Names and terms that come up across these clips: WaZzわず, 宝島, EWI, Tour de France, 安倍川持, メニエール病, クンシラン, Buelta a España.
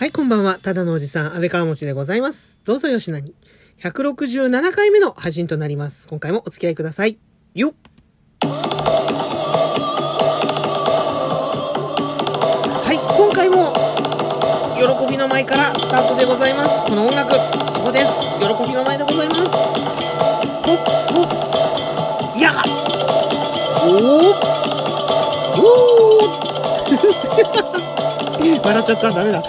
はい、こんばんは。ただのおじさん、安倍川持でございます。どうぞよしなに。167回目の配信となります。今回もお付き合いください。よっ。はい、今回も、喜びの舞からスタートでございます。この音楽、そうです。喜びの舞でございます。ほっほっ、やがおーおー笑っちゃった、ダメだ。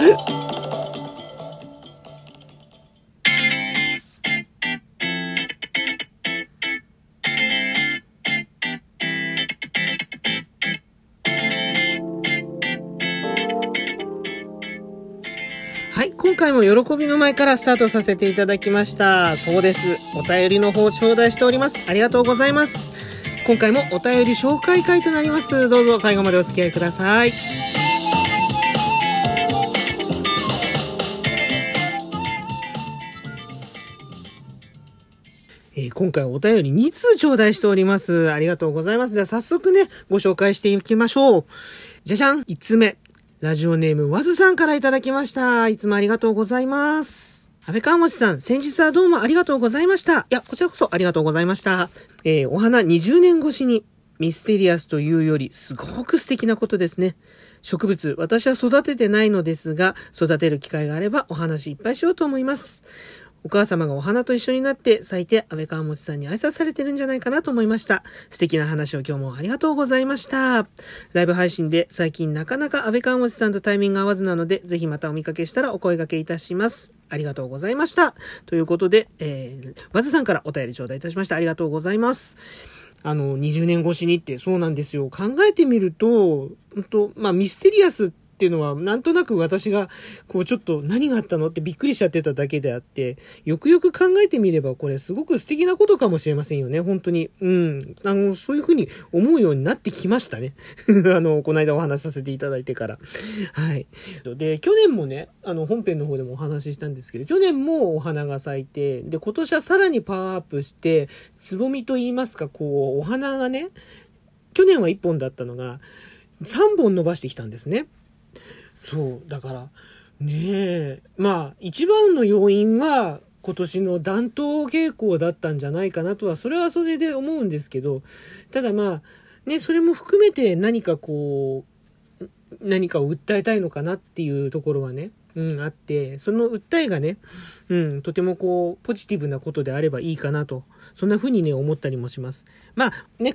はい、今回も喜びの前からスタートさせていただきました。そうです。お便りの方頂戴しております。ありがとうございます。今回もお便り紹介会となります。どうぞ最後までお付き合いください。今回お便り2通頂戴しております。ありがとうございます。では早速ね、ご紹介していきましょう。じゃじゃん !1 つ目。ラジオネームわずさんからいただきました。いつもありがとうございます。安倍川持さん、先日はどうもありがとうございました。いや、こちらこそありがとうございました。お花20年越しにミステリアスというよりすごく素敵なことですね。植物、私は育ててないのですが、育てる機会があればお話いっぱいしようと思います。お母様がお花と一緒になって咲いて安倍川持さんに挨拶されてるんじゃないかなと思いました。素敵な話を今日もありがとうございました。ライブ配信で最近なかなか安倍川持さんとタイミング合わずなので、ぜひまたお見かけしたらお声掛けいたします。ありがとうございました。ということで、わずさんからお便り頂戴いたしました。ありがとうございます。20年越しにってそうなんですよ。考えてみると、ミステリアスってっていうのはなんとなく私がこうちょっと何があったのってびっくりしちゃってただけであって、よくよく考えてみればこれすごく素敵なことかもしれませんよね。本当にそういうふうに思うようになってきましたねこの間お話しさせていただいてから。はい。で、去年もね、本編の方でもお話ししたんですけど、去年もお花が咲いて、で今年はさらにパワーアップして、つぼみといいますか、こうお花がね、去年は1本だったのが3本伸ばしてきたんですね。そうだからねえ、一番の要因は今年の暖冬傾向だったんじゃないかなとは、それはそれで思うんですけど、ただそれも含めて何かを訴えたいのかなっていうところはね、あって、その訴えがね、とてもポジティブなことであればいいかなと、そんな風にね思ったりもします。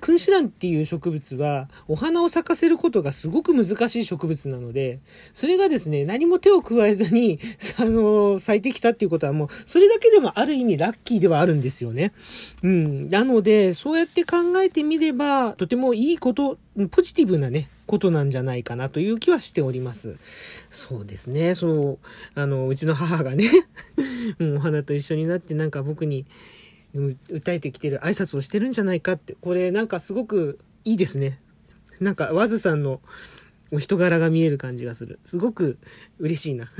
クンシランっていう植物はお花を咲かせることがすごく難しい植物なので、それがですね、何も手を加えずに咲いてきたっていうことは、もうそれだけでもある意味ラッキーではあるんですよね。なのでそうやって考えてみれば、とてもいいこと、ポジティブなねことなんじゃないかなという気はしております。そうですね。うちの母がねお花と一緒になって僕に訴えてきてる挨拶をしてるんじゃないかって、これすごくいいですね。和津さんのお人柄が見える感じがする。すごく嬉しいな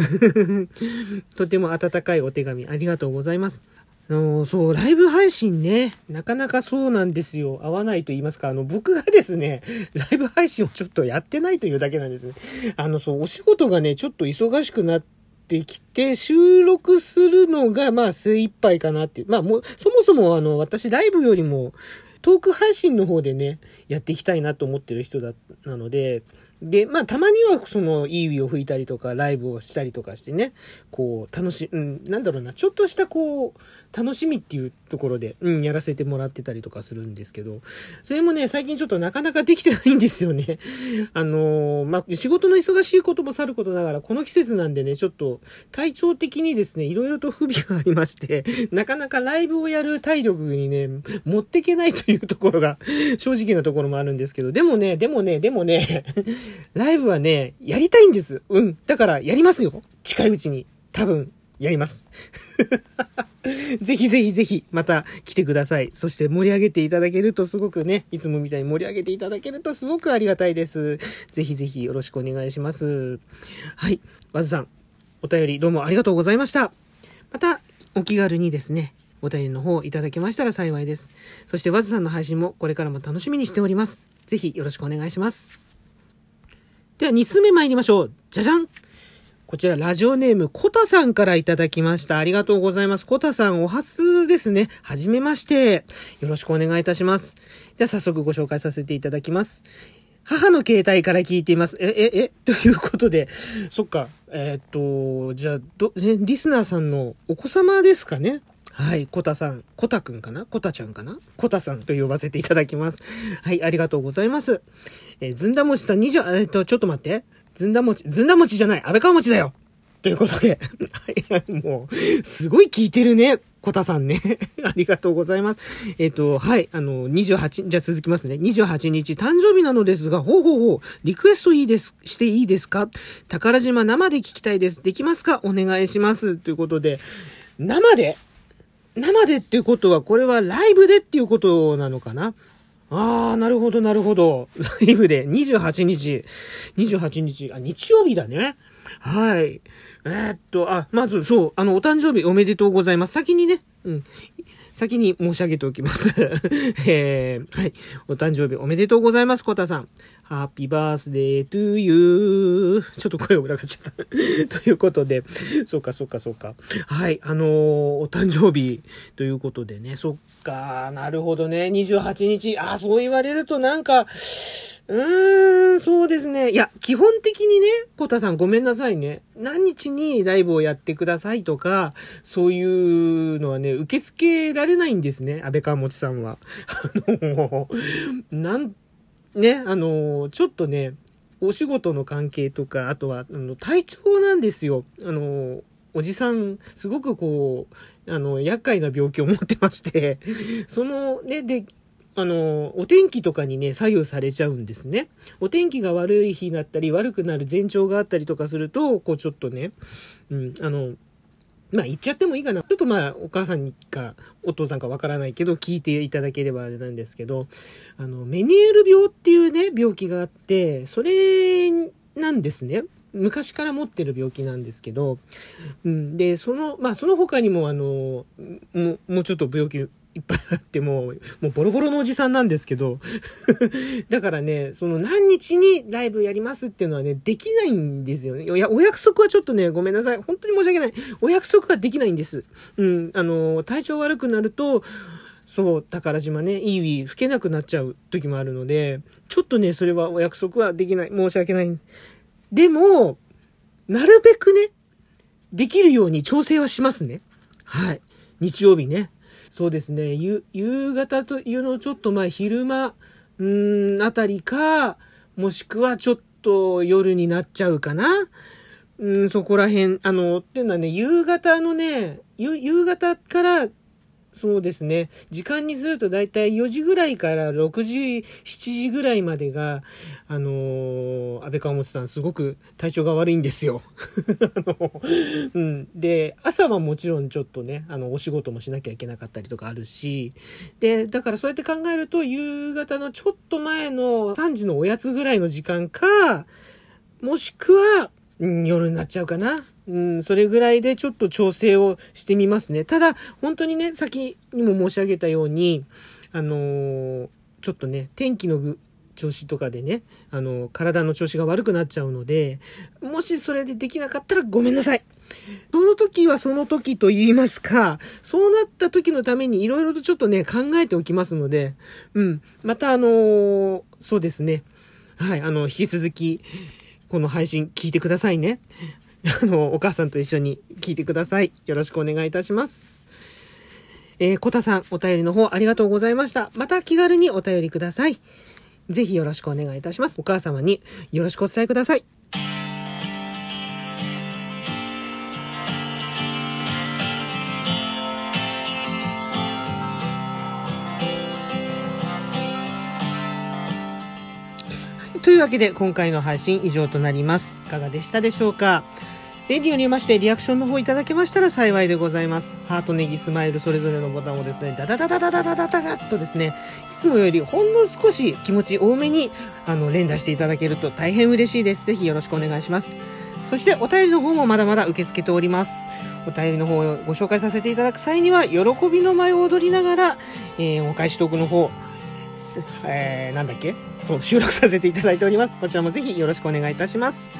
とても温かいお手紙ありがとうございます。ライブ配信ね、なかなかそうなんですよ。合わないと言いますか、僕がですね、ライブ配信をちょっとやってないというだけなんですね。お仕事がね、ちょっと忙しくなってきて、収録するのが、精一杯かなっていう。もう、そもそも私ライブよりも、トーク配信の方でね、やっていきたいなと思ってる人なので、で、たまには、いいウィを吹いたりとか、ライブをしたりとかしてね、ちょっとした、楽しみっていうところで、やらせてもらってたりとかするんですけど、それもね、最近ちょっとなかなかできてないんですよね。仕事の忙しいこともさることながら、この季節なんでね、ちょっと、体調的にですね、いろいろと不備がありまして、なかなかライブをやる体力にね、持ってけないというところが、正直なところもあるんですけど、でもね、ライブはね、やりたいんです。だから、やりますよ。近いうちに。多分、やります。ぜひぜひぜひ、また来てください。そして盛り上げていただけるとすごくね、いつもみたいに盛り上げていただけるとすごくありがたいです。ぜひぜひよろしくお願いします。はい。わずさん、お便りどうもありがとうございました。また、お気軽にですね、お便りの方いただけましたら幸いです。そしてわずさんの配信もこれからも楽しみにしております。ぜひよろしくお願いします。では2通目参りましょう。じゃじゃん。こちらラジオネームコタさんからいただきました。ありがとうございます。コタさん、お初ですね。はじめまして、よろしくお願いいたします。では早速ご紹介させていただきます。母の携帯から聞いています。ということで、そっか、じゃあリスナーさんのお子様ですかね。はい、コタさん、コタくんかな、コタちゃんかな、コタさんと呼ばせていただきます。はい、ありがとうございます。ずんだもちさん20、ちょっと待って、ずんだもちじゃない、安倍川もちだよということでもうすごい聞いてるね、コタさんねありがとうございます。はい、28、じゃあ続きますね。28日誕生日なのですが、リクエストしていいですか？宝島生で聞きたいです。できますか？お願いします。ということで、生でっていうことは、これはライブでっていうことなのかな。あー、なるほど。ライブで28日、あ、日曜日だね。はい。まず、そう、お誕生日おめでとうございます。先にね、先に申し上げておきます、はい。お誕生日おめでとうございます、コタさん。ハッピーバースデートゥーユー。ちょっと声を裏がっちゃったということで、そうか。はい、お誕生日ということでね、そっか、なるほどね、28日、あ、そう言われるとなんか、そうですね。いや、基本的にね、コタさんごめんなさいね。何日にライブをやってくださいとか、そういうのはね、受け付けられないんですね、安倍川もちさんは。ちょっとね、お仕事の関係とか、あとは、体調なんですよ。おじさん、すごくこう、厄介な病気を持ってまして、お天気とかにね、左右されちゃうんですね。お天気が悪い日だったり、悪くなる前兆があったりとかすると、こうちょっとね、言っちゃってもいいかな。ちょっとお母さんか、お父さんかわからないけど、聞いていただければあれなんですけど、メニエール病っていうね、病気があって、それなんですね。昔から持ってる病気なんですけど、で、その他にも、もうちょっと病気、いっぱいあってもうボロボロのおじさんなんですけどだからね、その何日にライブやりますっていうのはね、できないんですよね。お約束はちょっとね、ごめんなさい、本当に申し訳ない。お約束はできないんです。体調悪くなると、そう、宝島ね、いいウィ吹けなくなっちゃう時もあるので、ちょっとね、それはお約束はできない、申し訳ない。でも、なるべくね、できるように調整はしますね。はい、日曜日ね、そうですね、夕方というのをちょっと昼間あたりか、もしくはちょっと夜になっちゃうかな。そこら辺、っていうのはね、夕方のね、夕方から、そうですね、時間にするとだいたい4時ぐらいから6時、7時ぐらいまでが、安倍川もちさん、すごく体調が悪いんですよで、朝はもちろんちょっとね、お仕事もしなきゃいけなかったりとかあるし、で、だからそうやって考えると、夕方のちょっと前の3時のおやつぐらいの時間か、もしくは、夜になっちゃうかな。それぐらいでちょっと調整をしてみますね。ただ、本当にね、先にも申し上げたように、ちょっとね、天気の調子とかでね、体の調子が悪くなっちゃうので、もしそれでできなかったらごめんなさい。その時はその時と言いますか、そうなった時のためにいろいろとちょっとね、考えておきますので、またそうですね。はい、引き続き、この配信聞いてくださいね。お母さんと一緒に聞いてください。よろしくお願いいたします。コタさん、お便りの方ありがとうございました。また気軽にお便りください。ぜひよろしくお願いいたします。お母様によろしくお伝えください。というわけで、今回の配信以上となります。いかがでしたでしょうか？レビューによりまして、リアクションの方いただけましたら幸いでございます。ハート、ネギ、スマイル、それぞれのボタンをですね、ダダダダとですね、いつもよりほんの少し気持ち多めに連打していただけると大変嬉しいです。ぜひよろしくお願いします。そしてお便りの方もまだまだ受け付けております。お便りの方をご紹介させていただく際には、喜びの舞を踊りながら、お返しトークの方、収録させていただいております。こちらもぜひよろしくお願いいたします。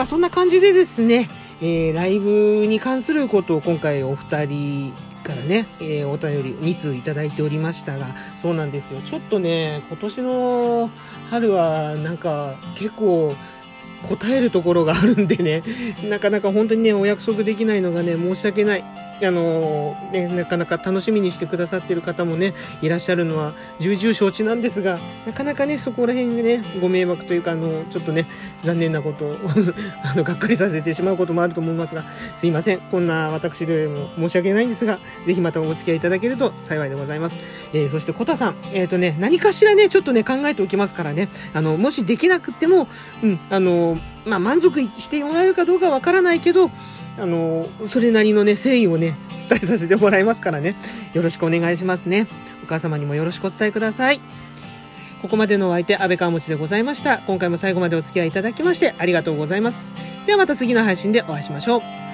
まあ、そんな感じでですね、ライブに関することを今回お二人からね、お便り2通いただいておりましたが、そうなんですよ、ちょっとね今年の春はなんか結構答えるところがあるんでね、なかなか本当にねお約束できないのがね申し訳ない。なかなか楽しみにしてくださってる方もねいらっしゃるのは重々承知なんですが、なかなかねそこら辺でねご迷惑というかちょっとね残念なことをがっかりさせてしまうこともあると思いますが、すいません、こんな私でも申し訳ないんですが、ぜひまたお付き合いいただけると幸いでございます。そしてコタさん、何かしらねちょっとね考えておきますからね、もしできなくても、まあ、満足してもらえるかどうかわからないけど、それなりのね誠意をね伝えさせてもらいますからね、よろしくお願いしますね。お母様にもよろしくお伝えください。ここまでのお相手、安倍川持でございました。今回も最後までお付き合いいただきましてありがとうございます。ではまた次の配信でお会いしましょう。